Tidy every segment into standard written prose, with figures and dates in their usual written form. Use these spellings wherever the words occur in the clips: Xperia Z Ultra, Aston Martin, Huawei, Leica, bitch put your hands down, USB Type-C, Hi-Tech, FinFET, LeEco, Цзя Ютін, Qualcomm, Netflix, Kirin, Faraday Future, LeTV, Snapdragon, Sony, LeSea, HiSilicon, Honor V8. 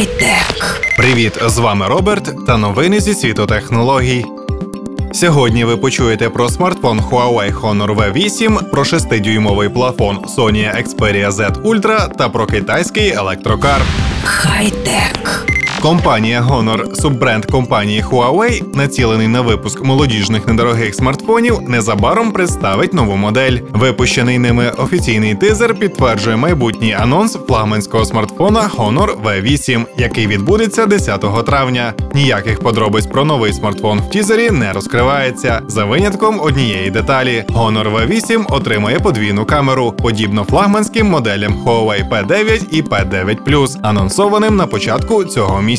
Hi-Tech. Привіт, з вами Роберт та новини зі світу технологій. Сьогодні ви почуєте про смартфон Huawei Honor V8, про 6-дюймовий плафон Sony Xperia Z Ultra та про китайський електрокар. Hi-Tech. Компанія Honor, суббренд компанії Huawei, націлений на випуск молодіжних недорогих смартфонів, незабаром представить нову модель. Випущений ними офіційний тизер підтверджує майбутній анонс флагманського смартфона Honor V8, який відбудеться 10 травня. Ніяких подробиць про новий смартфон в тізері не розкривається, за винятком однієї деталі. Honor V8 отримає подвійну камеру, подібно флагманським моделям Huawei P9 і P9+, анонсованим на початку цього місяця.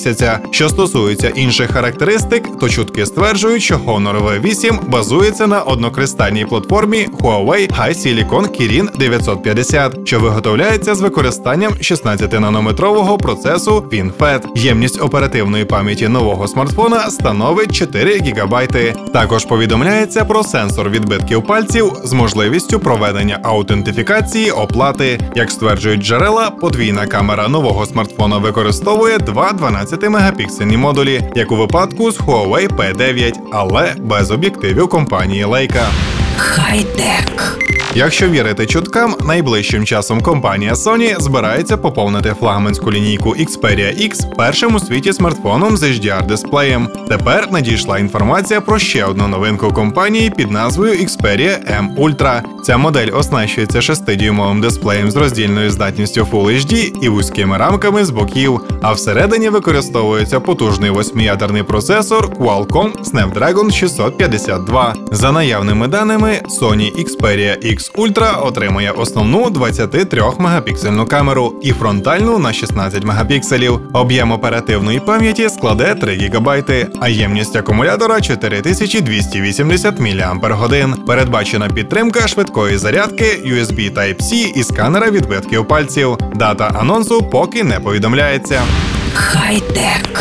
Що стосується інших характеристик, то чутки стверджують, що Honor V8 базується на однокристальній платформі Huawei HiSilicon Kirin 950, що виготовляється з використанням 16-нанометрового процесу FinFET. Ємність оперативної пам'яті нового смартфона становить 4 ГБ. Також повідомляється про сенсор відбитків пальців з можливістю проведення аутентифікації оплати. Як стверджують джерела, подвійна камера нового смартфона використовує два 12-мегапіксельні модулі, як у випадку з Huawei P9, але без об'єктивів компанії Leica. Hi-Tech. Якщо вірити чуткам, найближчим часом компанія Sony збирається поповнити флагманську лінійку Xperia X першим у світі смартфоном з HDR-дисплеєм. Тепер надійшла інформація про ще одну новинку компанії під назвою Xperia M Ultra. Ця модель оснащується 6-дюймовим дисплеєм з роздільною здатністю Full HD і вузькими рамками з боків, а всередині використовується потужний 8-ядерний процесор Qualcomm Snapdragon 652. За наявними даними, Sony Xperia X Ultra отримує основну 23-мегапіксельну камеру і фронтальну на 16 мегапікселів. Об'єм оперативної пам'яті складе 3 ГБ, а ємність акумулятора 4280 мАч. Передбачена підтримка швидкої зарядки, USB Type-C і сканера відбитків пальців. Дата анонсу поки не повідомляється. Hi-Tech.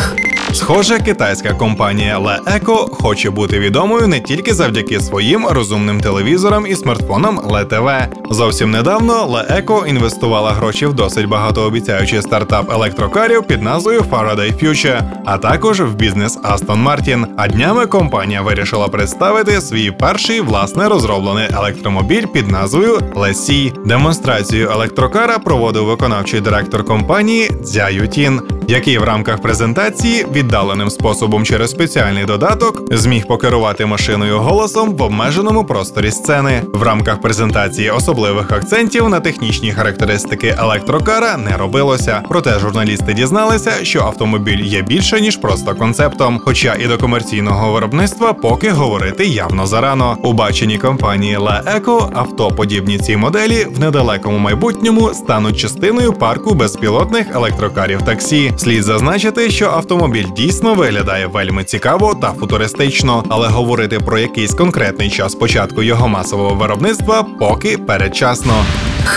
Схоже, китайська компанія LeEco хоче бути відомою не тільки завдяки своїм розумним телевізорам і смартфонам LeTV. Зовсім недавно LeEco інвестувала гроші в досить багатообіцяючий стартап електрокарів під назвою Faraday Future, а також в бізнес Aston Martin. А днями компанія вирішила представити свій перший власне розроблений електромобіль під назвою LeSea. Демонстрацію електрокара проводив виконавчий директор компанії Цзя Ютін, який в рамках презентації віддаленим способом через спеціальний додаток зміг покерувати машиною голосом в обмеженому просторі сцени. В рамках презентації особливих акцентів на технічні характеристики електрокара не робилося, проте журналісти дізналися, що автомобіль є більше, ніж просто концептом, хоча і до комерційного виробництва поки говорити явно зарано. У баченні компанії LeEco авто, подібні цій моделі, в недалекому майбутньому стануть частиною парку безпілотних електрокарів таксі. Слід зазначити, що автомобіль дійсно виглядає вельми цікаво та футуристично, але говорити про якийсь конкретний час початку його масового виробництва поки передчасно.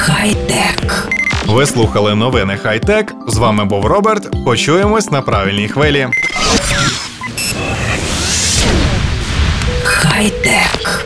Hi-Tech. Ви слухали новини Hi-Tech, з вами був Роберт, почуємось на правильній хвилі. Hi-Tech.